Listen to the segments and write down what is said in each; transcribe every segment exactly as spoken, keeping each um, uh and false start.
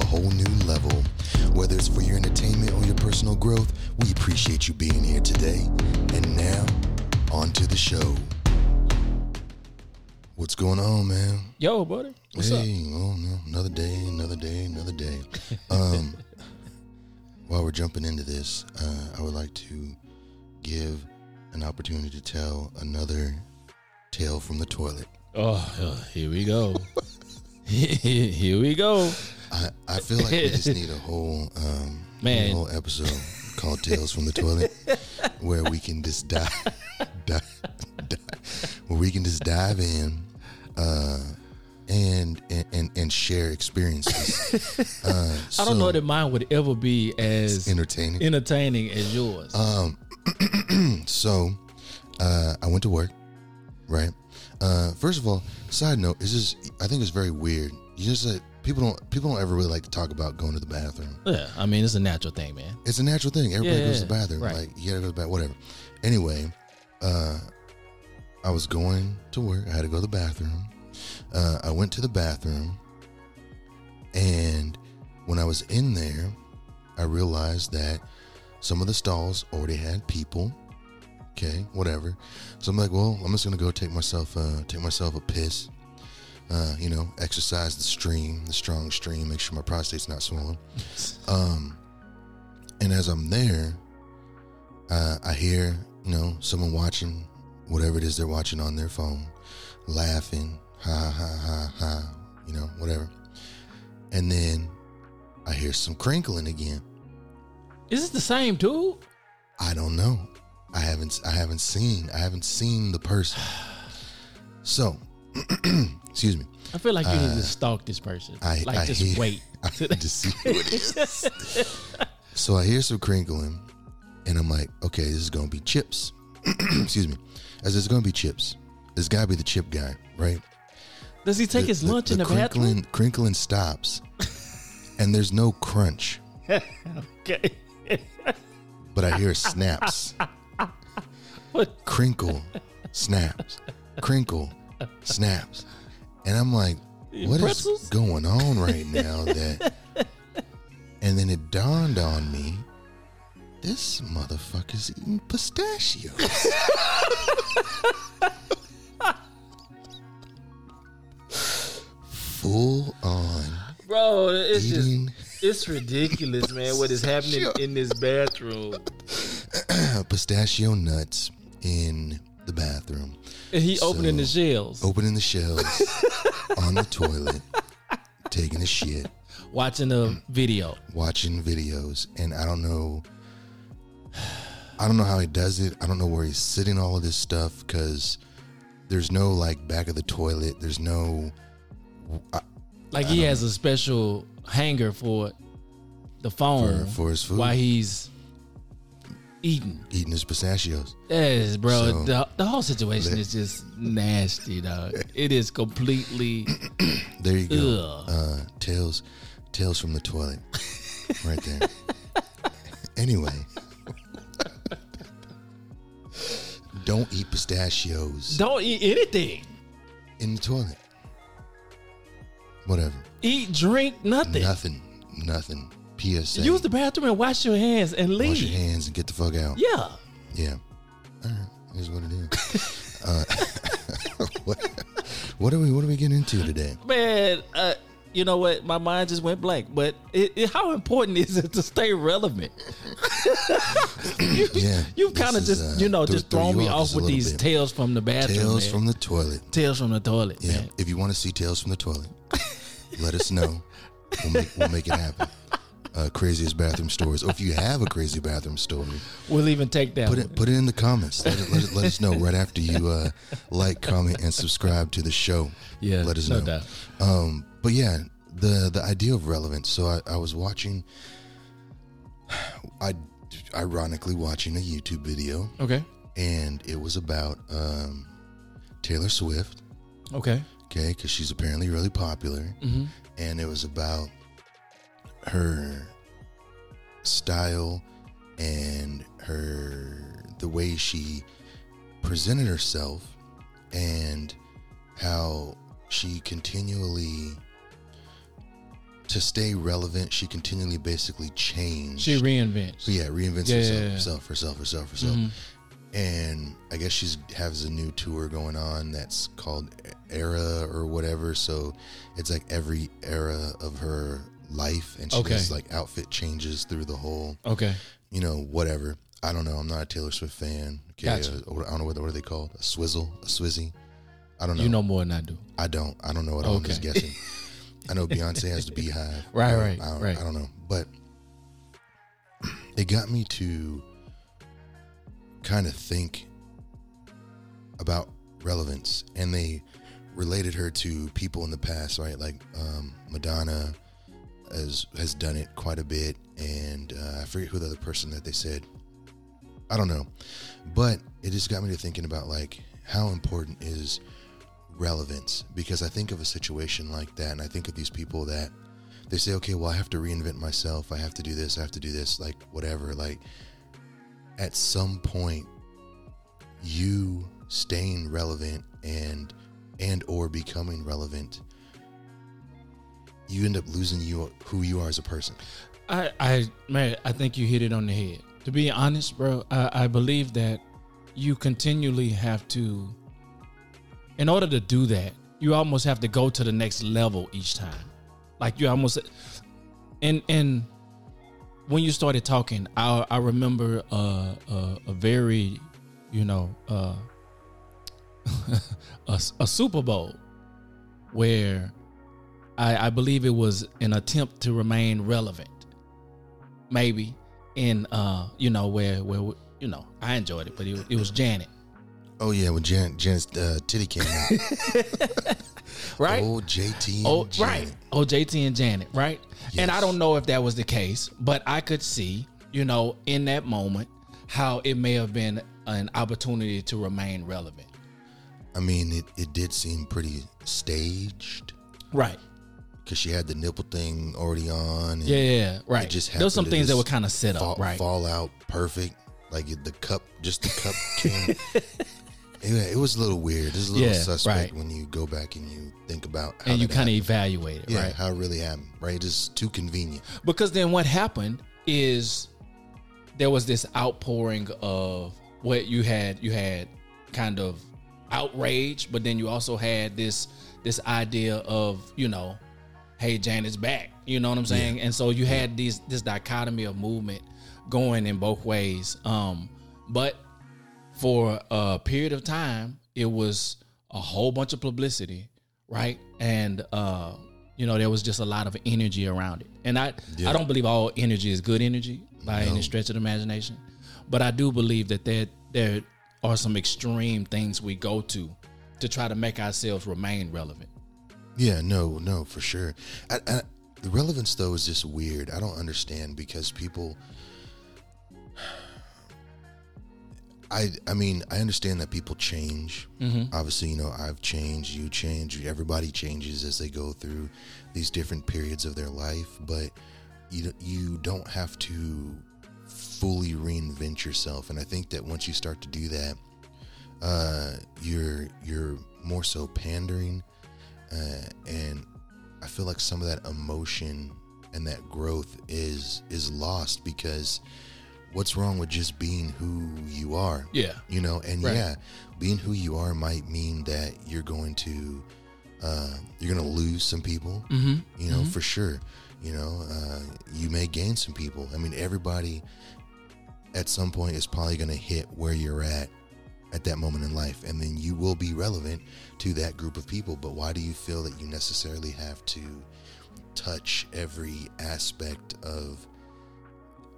a whole new level. Whether it's for your entertainment or your personal growth, we appreciate you being here today. And now, on to the show. What's going on, man? Yo, buddy. What's up? Hey, oh, no, another day, another day, another day. Um, while we're jumping into this, uh, I would like to give an opportunity to tell another tale from the toilet. Oh, uh, here we go. Here we go. I, I feel like we just need a whole um Man. whole episode called Tales from the Toilet, where we can just dive, dive, dive where we can just dive in uh and and and, and share experiences. Uh, so I don't know that mine would ever be as entertaining entertaining as yours. Um so uh I went to work, right? Uh, first of all, side note, it's just, I think it's very weird. You just like, people don't people don't ever really like to talk about going to the bathroom. Yeah, I mean, it's a natural thing, man. It's a natural thing. Everybody yeah, goes to the bathroom. Right. Like, you gotta go to the bathroom, whatever. Anyway, uh, I was going to work. I had to go to the bathroom. Uh, I went to the bathroom, and when I was in there, I realized that some of the stalls already had people. Okay, whatever. So I'm like, well, I'm just gonna go take myself, uh, take myself a piss. Uh, you know, exercise the stream, the strong stream. Make sure my prostate's not swollen. Um, and as I'm there, uh, I hear, you know, someone watching whatever it is they're watching on their phone, laughing, ha ha ha ha, you know, whatever. And then I hear some crinkling again. Is this the same dude? I don't know. I haven't I haven't seen I haven't seen the person. So excuse me. I feel like you uh, need to stalk this person. I, like I just hear, wait. I need to see who it is. So I hear some crinkling and I'm like, okay, this is gonna be Chips. Excuse me. As it's gonna be Chips. This gotta be the chip guy, right? Does he take the, his the, lunch the in the crinkling, bathroom? Crinkling stops and there's no crunch. Okay. But I hear snaps. What? Crinkle, snaps, crinkle, snaps. And I'm like, what Pretzels? Is going on right now? That, and then it dawned on me, this motherfucker's eating pistachios. Full on. Bro, it's eating just, it's ridiculous, pistachio. Man, what is happening in this bathroom. Pistachio nuts in the bathroom. And he so, opening the shells. Opening the shells on the toilet, taking a shit. Watching a video. Watching videos. And I don't know I don't know how he does it. I don't know where he's sitting all of this stuff, because there's no like back of the toilet. There's no I, Like I he has a special hanger for the phone for, for his food while he's Eating Eating his pistachios. Yes, bro. So, the, the whole situation that, is just nasty, dog. It is completely There you go. Uh, tales Tales from the toilet. Right there. Anyway. Don't eat pistachios. Don't eat anything in the toilet. Whatever. Eat, drink, nothing. Nothing. Nothing. P S A. Use the bathroom and wash your hands and leave. Wash your hands and get the fuck out. Yeah. Yeah. All right. Here's what it is. uh, what, what are we What are we getting into today? Man, uh, you know what? My mind just went blank. But it, it, how important is it to stay relevant? you, yeah. You've kind of just, uh, you know, th- just thrown me off with these bit. Tales from the bathroom. Tales man. from the toilet. Tales from the toilet. Yeah. Man. If you want to see Tales from the toilet, let us know. We'll make, we'll make it happen. Uh, craziest bathroom stories, or if you have a crazy bathroom story, we'll even take that. Put it, put it in the comments. Let, it, let, it, let us know right after you uh, like, comment, and subscribe to the show. Yeah, let us no know. Doubt. Um, but yeah, the the idea of relevance. So I, I was watching, I ironically watching a YouTube video. Okay, and it was about um, Taylor Swift. Okay, okay, because she's apparently really popular, mm-hmm. and it was about her style and her the way she presented herself and how she continually to stay relevant, she continually basically changed. She reinvents. Yeah, reinvents yeah, herself, yeah, yeah. herself, herself, herself, herself. Mm-hmm. And I guess she's has a new tour going on that's called Era or whatever. So it's like every era of her life, and she okay. does like outfit changes through the whole. Okay. You know, whatever. I don't know. I'm not a Taylor Swift fan. Okay, gotcha. uh, I don't know what, what are they called? A swizzle, a swizzy. I don't know. You know more than I do. I don't. I don't know what okay. I'm just guessing. I know Beyonce has the Beehive. Right, um, right, I don't, right. I don't know. But it got me to kind of think about relevance. And they related her to people in the past, right? Like um, Madonna has, has done it quite a bit. And uh, I forget who the other person that they said. I don't know. But it just got me to thinking about, like, how important is relevance? Because I think of a situation like that, and I think of these people that they say, okay, well, I have to reinvent myself. I have to do this. I have to do this, like, whatever. Like, at some point, you staying relevant and and or becoming relevant, you end up losing you who you are as a person. I, I man, I think you hit it on the head. To be honest, bro, I, I believe that you continually have to, in order to do that, you almost have to go to the next level each time. Like you almost, and and when you started talking, I I remember uh, uh, a very, you know, uh, a, a Super Bowl where I, I believe it was an attempt to remain relevant, maybe. In uh, you know where where you know I enjoyed it, but it, it was Janet. Oh yeah, when Janet Janet's uh, titty came out, right? Oh J T, oh and Janet. Right, oh J T and Janet, right? Yes. And I don't know if that was the case, but I could see, you know, in that moment how it may have been an opportunity to remain relevant. I mean, it it did seem pretty staged, right? Because she had the nipple thing already on. And yeah, yeah, right. It just There's some things that were kind of set up, fall, right? Fall out perfect. Like the cup, just the cup came. Anyway, it was a little weird. It was a little yeah, suspect right. when you go back and you think about how And you kind of evaluate it, yeah, right? How it really happened, right? It's just too convenient. Because then what happened is there was this outpouring of what you had. You had kind of outrage, but then you also had this this idea of, you know, hey, Janet's back. You know what I'm saying? Yeah. And so you had these this dichotomy of movement going in both ways. Um, but for a period of time, it was a whole bunch of publicity, right? And uh, you know, there was just a lot of energy around it. And I yeah. I don't believe all energy is good energy by no. any stretch of the imagination, but I do believe that there there are some extreme things we go to to try to make ourselves remain relevant. Yeah, no, no, for sure. I, I, the relevance, though, is just weird. I don't understand because people... I I mean, I understand that people change. Mm-hmm. Obviously, you know, I've changed, you change, everybody changes as they go through these different periods of their life. But you, you don't have to fully reinvent yourself. And I think that once you start to do that, uh, you're you're more so pandering. Uh, and I feel like some of that emotion and that growth is is lost because what's wrong with just being who you are? Yeah. You know, and right. yeah, being who you are might mean that you're going to, uh, you're going to lose some people, mm-hmm. you know, mm-hmm. for sure. You know, uh, you may gain some people. I mean, everybody at some point is probably going to hit where you're at at that moment in life, and then you will be relevant to that group of people. But why do you feel that you necessarily have to touch every aspect of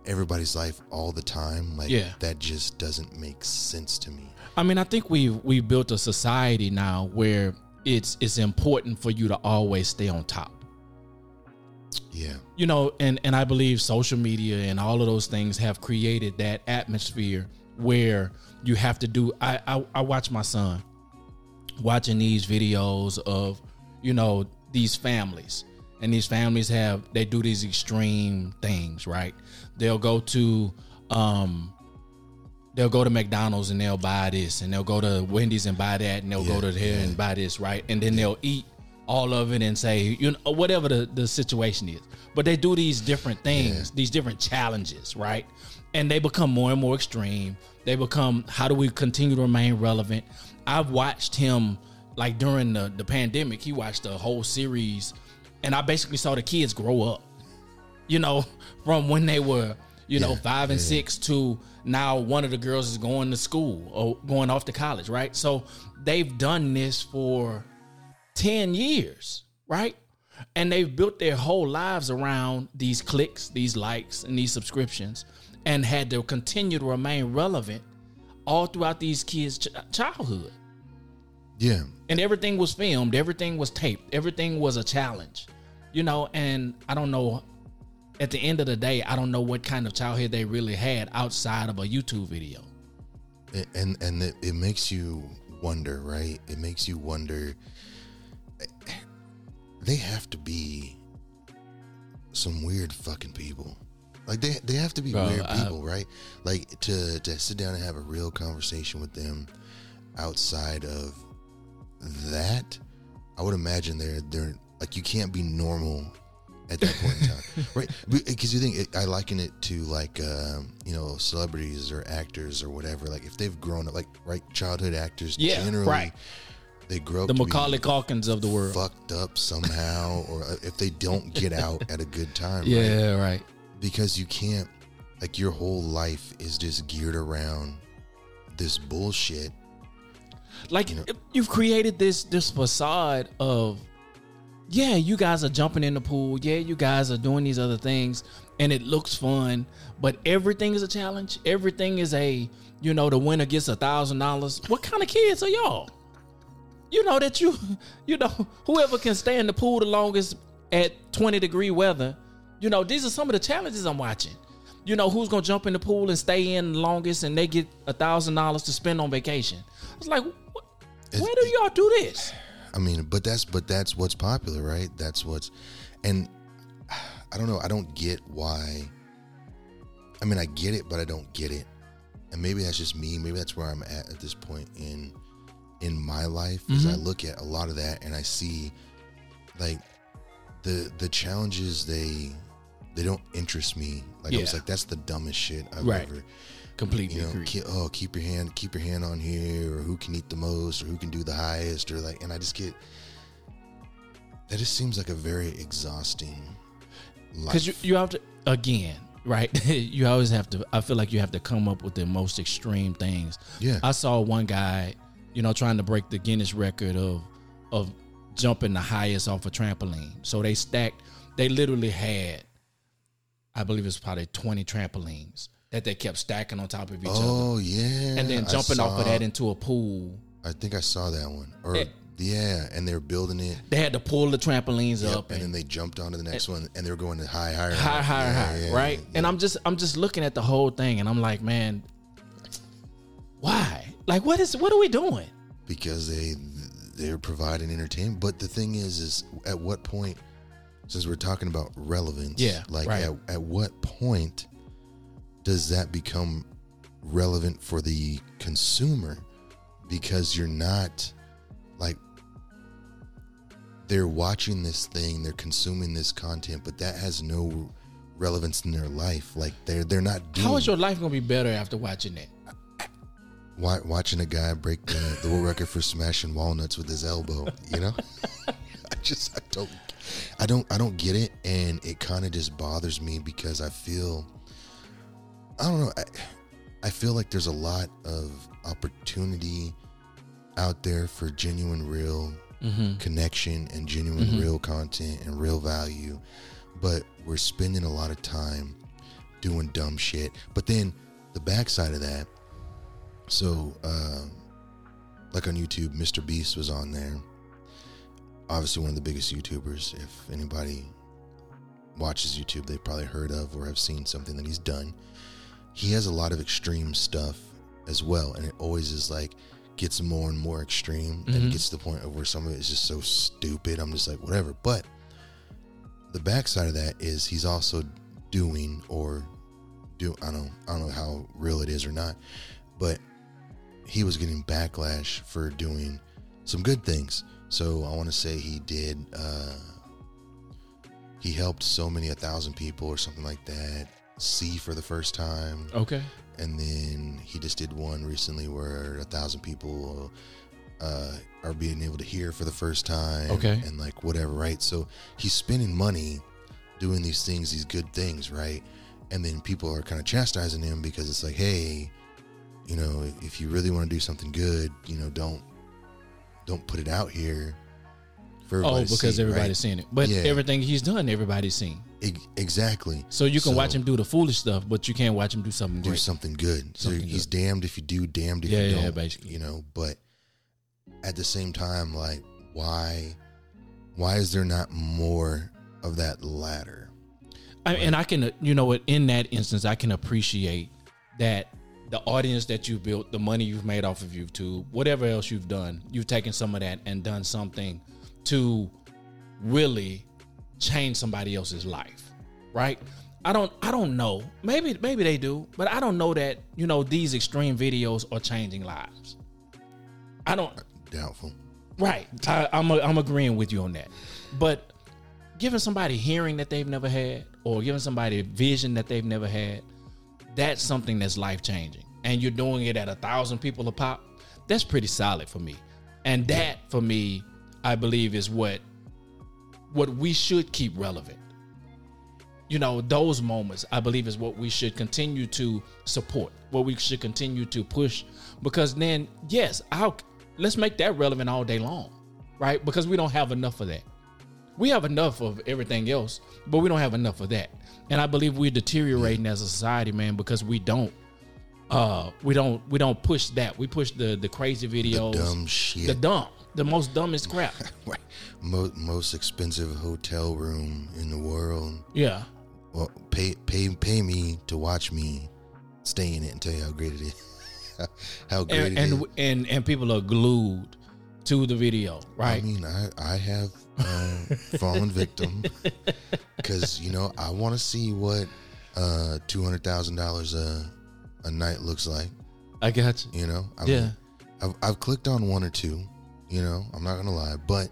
everybody's life all the time? Like yeah. that just doesn't make sense to me. I mean, I think we've we've built a society now where it's it's important for you to always stay on top. Yeah. You know, and, and I believe social media and all of those things have created that atmosphere where you have to do. I, I I watch my son watching these videos of, you know, these families, and these families have they do these extreme things, right? They'll go to um they'll go to McDonald's and they'll buy this, and they'll go to Wendy's and buy that, and they'll yeah, go to here yeah. and buy this, right? And then they'll eat all of it and say, you know, whatever the, the situation is. But they do these different things, yeah. these different challenges, right? And they become more and more extreme. They become, how do we continue to remain relevant? I've watched him, like during the, the pandemic, he watched the whole series, and I basically saw the kids grow up, you know, from when they were, you yeah, know, five and yeah, six yeah. to now one of the girls is going to school or going off to college, right? So they've done this for ten years, right? And they've built their whole lives around these clicks, these likes, and these subscriptions, and had to continue to remain relevant all throughout these kids' ch- childhood. Yeah. And everything was filmed, everything was taped, everything was a challenge, you know, and I don't know, at the end of the day, I don't know what kind of childhood they really had outside of a YouTube video. And and, and it, it makes you wonder, right? It makes you wonder, they have to be some weird fucking people. Like they they have to be Bro, weird people, I, right? Like to, to sit down and have a real conversation with them outside of that, I would imagine they're they're like, you can't be normal at that point in time, right? Because you think, I liken it to like uh, you know, celebrities or actors or whatever. Like if they've grown up, like right, childhood actors, yeah, generally. Right. They grow up the Macaulay Culkins of the world, fucked up somehow, or if they don't get out at a good time, yeah, right? right. Because you can't, like, your whole life is just geared around this bullshit. Like, you know, you've created this this facade of, yeah, you guys are jumping in the pool, yeah, you guys are doing these other things, and it looks fun, but everything is a challenge. Everything is a, you know, the winner gets a thousand dollars. What kind of kids are y'all? You know that you, you know, whoever can stay in the pool the longest at twenty degree weather, you know, these are some of the challenges I'm watching. You know, who's going to jump in the pool and stay in the longest and they get a thousand dollars to spend on vacation. I was like, what? Where do y'all do this? I mean, but that's, but that's what's popular, right? That's what's, and I don't know. I don't get why. I mean, I get it, but I don't get it. And maybe that's just me. Maybe that's where I'm at at this point in, in my life, because mm-hmm. I look at a lot of that and I see like the, the challenges they, they don't interest me. Like yeah. I was like, that's the dumbest shit I've right. ever. Completely you know, agree. Keep, oh, keep your hand, keep your hand on here, or who can eat the most, or who can do the highest, or like. And I just get that. Just seems like a very exhausting. Because you, you have to again, right? You always have to. I feel like you have to come up with the most extreme things. Yeah. I saw one guy, you know, trying to break the Guinness record of of jumping the highest off a trampoline. So they stacked. They literally had. I believe it's probably twenty trampolines that they kept stacking on top of each oh, other. Oh, yeah. And then jumping saw, off of that into a pool. I think I saw that one. Or it, yeah, and they were building it. They had to pull the trampolines yep, up. And, and then they jumped onto the next and, one, and they were going to high, higher. High, higher, higher, higher, higher, right? Yeah. And I'm just I'm just looking at the whole thing, and I'm like, man, why? Like, what is what are we doing? Because they, they're providing entertainment. But the thing is, is at what point... Since we're talking about relevance, yeah, like right. at, at what point does that become relevant for the consumer? Because you're not like they're watching this thing, they're consuming this content, but that has no relevance in their life. Like they're they're not doing. How is your life gonna be better after watching it? Watching a guy break the, the world record for smashing walnuts with his elbow, you know? I just I don't. I don't I don't get it, and it kind of just bothers me because I feel I don't know I, I feel like there's a lot of opportunity out there for genuine real mm-hmm. connection and genuine mm-hmm. real content and real value, but we're spending a lot of time doing dumb shit. But then the backside of that, so uh, like on YouTube, Mister Beast was on there. Obviously one of the biggest YouTubers. If anybody watches YouTube, they've probably heard of or have seen something that he's done. He has a lot of extreme stuff as well, and it always is like gets more and more extreme mm-hmm. and it gets to the point of where some of it is just so stupid. I'm just like, whatever. But the backside of that is he's also doing or do I don't I don't know how real it is or not, but he was getting backlash for doing some good things. So I want to say he did, uh, he helped so many, a thousand people or something like that, see for the first time. Okay. And then he just did one recently where a thousand people uh, are being able to hear for the first time. Okay. And like whatever, right? So he's spending money doing these things, these good things, right? And then people are kind of chastising him because it's like, hey, you know, if you really want to do something good, you know, don't don't put it out here for everybody. Oh, because see, everybody's right? seeing it. But yeah. everything he's done, everybody's seen. E- exactly. So you can so, watch him do the foolish stuff, but you can't watch him do something do great. something good. Something so he's good. damned if you do, damned if yeah, you don't. Yeah, basically. You know, but at the same time, like, why why is there not more of that latter? I, and I can, you know what, in that instance, I can appreciate that the audience that you built, the money you've made off of YouTube, whatever else you've done, you've taken some of that and done something to really change somebody else's life, right? I don't, I don't know. Maybe, maybe they do, but I don't know that, you know, these extreme videos are changing lives. I don't. Doubtful. Right. I, I'm, I'm agreeing with you on that, but giving somebody hearing that they've never had or giving somebody a vision that they've never had, that's something that's life-changing. And you're doing it at a thousand people a pop. That's pretty solid for me. And that, for me, I believe is what what we should keep relevant. You know, those moments, I believe, is what we should continue to support, what we should continue to push. Because then, yes, I'll, let's make that relevant all day long, right? Because we don't have enough of that. We have enough of everything else, but we don't have enough of that. And I believe we're deteriorating as a society, man, because we don't, uh, we don't, we don't push that. We push the the crazy videos, the dumb shit, the dumb, the most dumbest crap, right? Most, most expensive hotel room in the world. Yeah. Well, pay pay pay me to watch me stay in it and tell you how great it is. how great and, it and, is. And and people are glued to the video, right? I mean, I I have. Um, fallen victim, because you know I want to see what uh, two hundred thousand dollars a night looks like. I got you. You know, I yeah. Mean, I've I've clicked on one or two. You know, I'm not gonna lie, but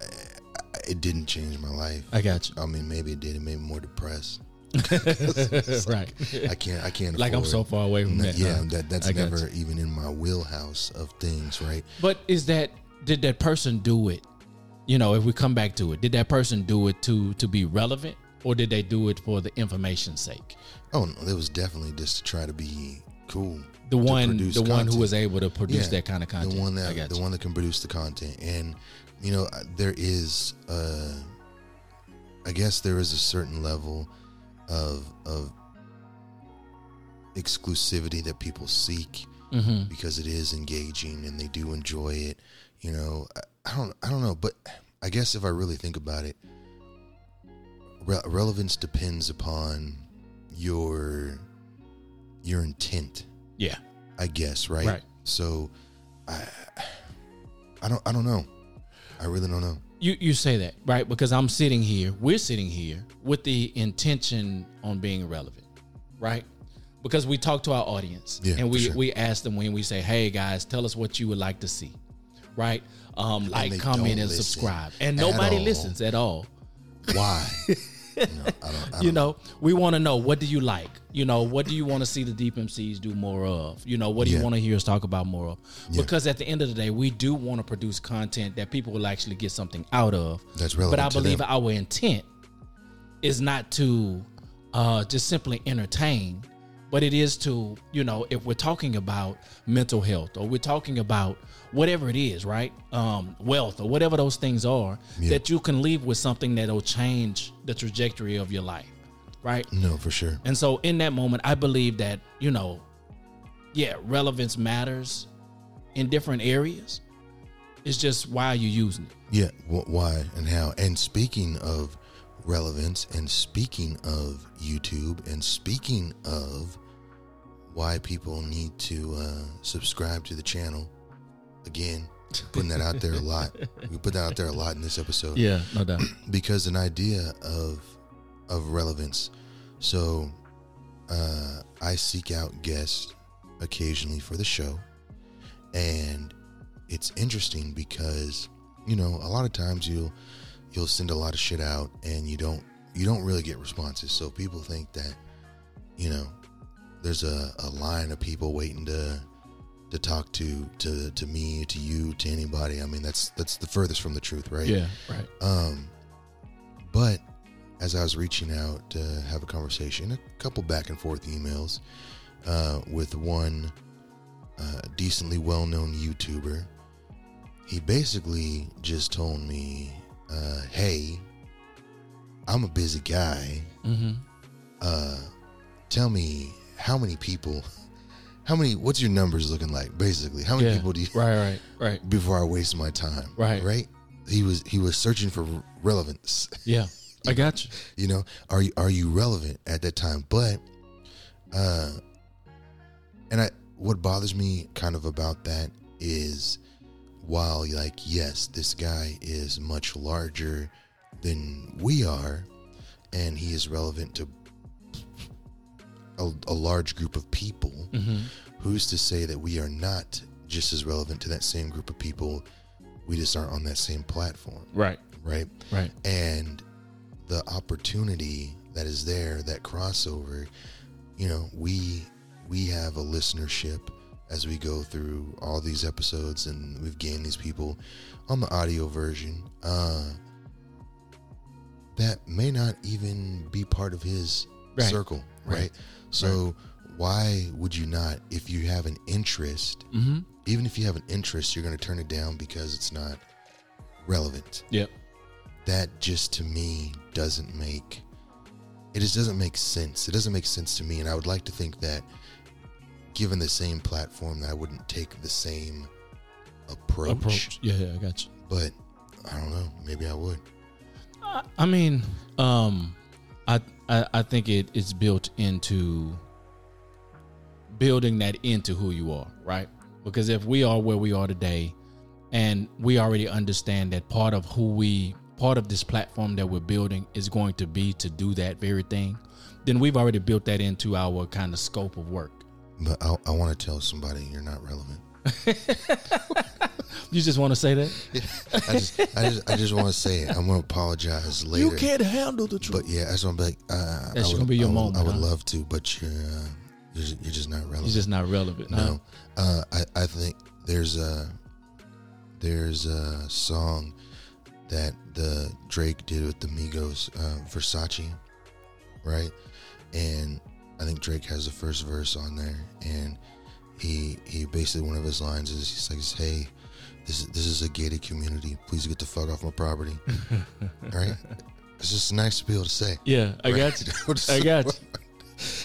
uh, it didn't change my life. I got you. I mean, maybe it did. It made me more depressed. Like, right. I can't. I can't. Like afford. I'm so far away from that. Yeah, huh? that that's never you. even in my wheelhouse of things. Right. But is that did that person do it? You know, if we come back to it, did that person do it to to be relevant, or did they do it for the information's sake? Oh, no, it was definitely just to try to be cool. The one, the content. one who was able to produce yeah, that kind of content. The one that, the you. one that can produce the content, and you know, there is, uh, I guess, there is a certain level of of exclusivity that people seek mm-hmm. because it is engaging and they do enjoy it. You know. I don't I don't know, but I guess if I really think about it, re- relevance depends upon your your intent. Yeah. I guess, right? Right. So I I don't I don't know. I really don't know. You you say that, right? Because I'm sitting here, we're sitting here with the intention on being relevant, right? Because we talk to our audience yeah, and we, sure. we ask them when we say, "Hey guys, tell us what you would like to see." Right? Um, like, comment, and subscribe. And nobody listens at all. Why? no, I don't, I don't. You know, we want to know, what do you like? You know, what do you want to see the Deep M Cs do more of? You know, what do yeah. you want to hear us talk about more of? Yeah. Because at the end of the day, we do want to produce content that people will actually get something out of. That's relevant. But I believe them. Our intent is not to uh, just simply entertain, but it is to, you know, if we're talking about mental health or we're talking about whatever it is, right? Um, wealth or whatever those things are, yeah. that you can leave with something that'll change the trajectory of your life, right? No, for sure. And so in that moment, I believe that, you know, yeah, relevance matters in different areas. It's just why you're using it. Yeah, wh- why and how. And speaking of relevance and speaking of YouTube and speaking of why people need to uh, subscribe to the channel, again, putting that out there a lot. We put that out there a lot in this episode. Yeah, no doubt. Because an idea of of relevance. So uh, I seek out guests occasionally for the show, and it's interesting because you know, a lot of times you'll you'll send a lot of shit out and you don't you don't really get responses. So people think that, you know, there's a, a line of people waiting to to talk to, to to me, to you, to anybody. I mean, that's that's the furthest from the truth, right? Yeah, right. Um, but as I was reaching out to have a conversation, a couple back and forth emails uh, with one uh, decently well-known YouTuber, he basically just told me, uh, hey, I'm a busy guy. Mm-hmm. Uh, tell me how many people... How many, what's your numbers looking like, basically? How many yeah, people do you, right, right, right. before I waste my time, right? Right. He was, he was searching for relevance. Yeah. I got you. You know, are you, are you relevant at that time? But, uh, and I, what bothers me kind of about that is while like, yes, this guy is much larger than we are and he is relevant to A, a large group of people, mm-hmm. who's to say that we are not just as relevant to that same group of people? We just aren't on that same platform. Right. Right. Right. And the opportunity that is there, that crossover, you know, we, we have a listenership as we go through all these episodes and we've gained these people on the audio version, uh, that may not even be part of his right. circle. Right. right. So right. why would you not, if you have an interest, mm-hmm. even if you have an interest, you're going to turn it down because it's not relevant. Yep. That just to me doesn't make, it just doesn't make sense. It doesn't make sense to me. And I would like to think that given the same platform that I wouldn't take the same approach. approach. Yeah, yeah, I got you. But I don't know. Maybe I would. I, I mean, um, I, I, I think it is built into building that into who you are, right? Because if we are where we are today and we already understand that part of who we, part of this platform that we're building is going to be to do that very thing, then we've already built that into our kind of scope of work. But I, I want to tell somebody you're not relevant. You just want to say that? Yeah, I just, I just, I just want to say it. I'm going to apologize later. You can't handle the truth. But yeah, that's what I'm like. Uh, that's going to be your I would, moment. I would huh? love to, but you're, uh, you're, just, you're just not relevant. You're just not relevant. No, no. Uh, I, I think there's a there's a song that the Drake did with the Migos, uh, Versace, right? And I think Drake has the first verse on there, and he he basically one of his lines is he's like, hey. This is, this is a gated community. Please get the fuck off my property. All right? It's just nice to be able to say. Yeah, I right? got you. I got you.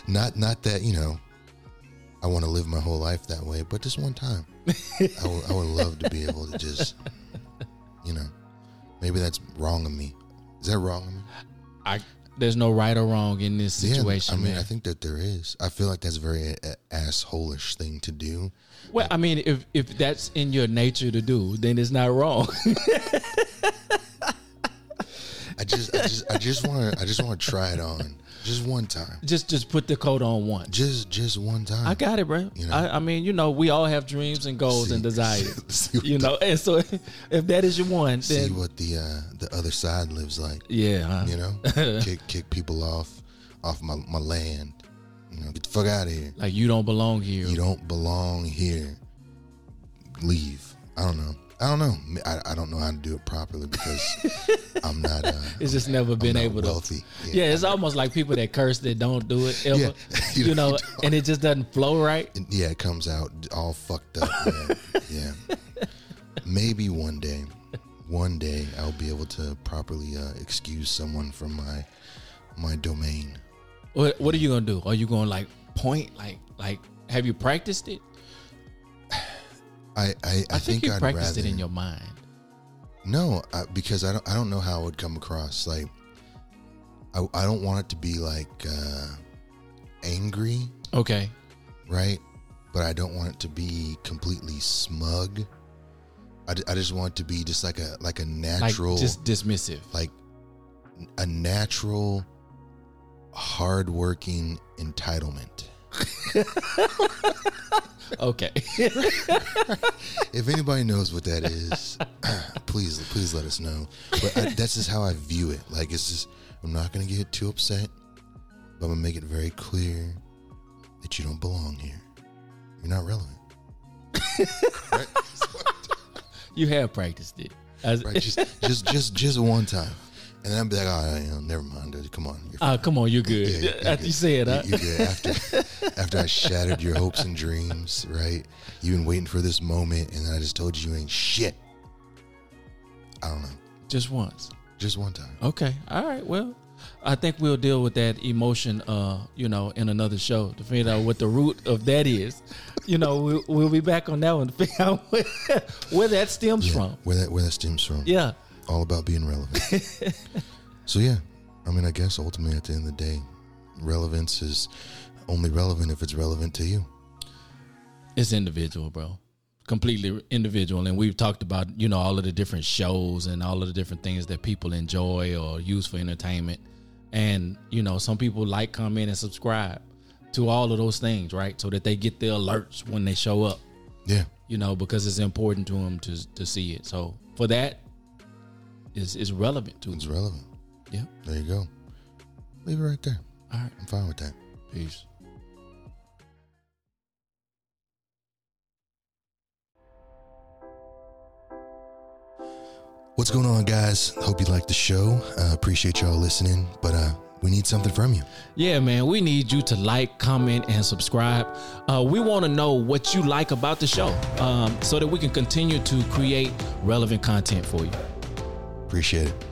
Not, not that, you know, I want to live my whole life that way, but just one time. I, w- I would love to be able to just, you know, maybe that's wrong of me. Is that wrong of me? I, there's no right or wrong in this situation. Yeah, I mean, man. I think that there is. I feel like that's a very a- asshole-ish thing to do. Well, I mean, if, if that's in your nature to do, then it's not wrong. I just, I just, I just want to, I just want to try it on, just one time. Just, just put the coat on once. Just, just one time. I got it, bro. You know? I, I mean, you know, we all have dreams and goals see, and desires. See, see you know, the, and so if, if that is your one, then see what the uh, the other side lives like. Yeah, huh? You know, kick kick people off off my, my land. You know, get the fuck out of here. Like, you don't belong here. You don't belong here. Leave. I don't know. I don't know. I, I don't know how to do it properly because I'm not. Uh, it's I'm just not, never been I'm able wealthy. To. Yeah, yeah, it's almost like people that curse that don't do it ever. Yeah, you, you know, you and it just doesn't flow right. Yeah, it comes out all fucked up. Yeah. Yeah. Maybe one day, one day I'll be able to properly uh, excuse someone from my my domain. What, what are you gonna do? Are you gonna like point? Like, like, have you practiced it? I, I, I, I think, think you I'd practiced rather, it in your mind. No, I, because I don't, I don't know how it would come across. Like, I, I don't want it to be like uh, angry. Okay. Right, but I don't want it to be completely smug. I, I just want it to be just like a, like a natural, like just dismissive, like a natural. Hard-working entitlement. Okay. If anybody knows what that is, please, please let us know. But I, that's just how I view it. Like, it's just, I'm not going to get too upset, but I'm going to make it very clear that you don't belong here. You're not relevant. Right? You have practiced it. As right, just, just, just, just one time. And then I'll be like, oh, you know, never mind, dude. Come on. Oh, come on. You're good. Yeah, you're after good. You say it, huh? You're good. After, after I shattered your hopes and dreams, right? You've been waiting for this moment, and then I just told you you ain't shit. I don't know. Just once. Just one time. Okay. All right. Well, I think we'll deal with that emotion, uh, you know, in another show to figure out what the root of that is. You know, we'll, we'll be back on that one to figure out where, where that stems yeah, from. Where that, where that stems from. Yeah. All about being relevant. So yeah, I mean, I guess ultimately at the end of the day, relevance is only relevant if it's relevant to you. It's individual, bro. Completely individual. And we've talked about, you know, all of the different shows and all of the different things that people enjoy or use for entertainment. And, you know, some people like, comment, and subscribe to all of those things, right? So that they get the alerts when they show up. Yeah. You know, because it's important to them to, to see it. So for that, Is is relevant to it's me. relevant. Yeah. There you go. Leave it right there. All right. I'm fine with that. Peace. What's going on, guys? Hope you like the show. I uh, appreciate y'all listening, but uh we need something from you. Yeah, man. We need you to like, comment, and subscribe. Uh, we want to know what you like about the show, um, so that we can continue to create relevant content for you. Appreciate it.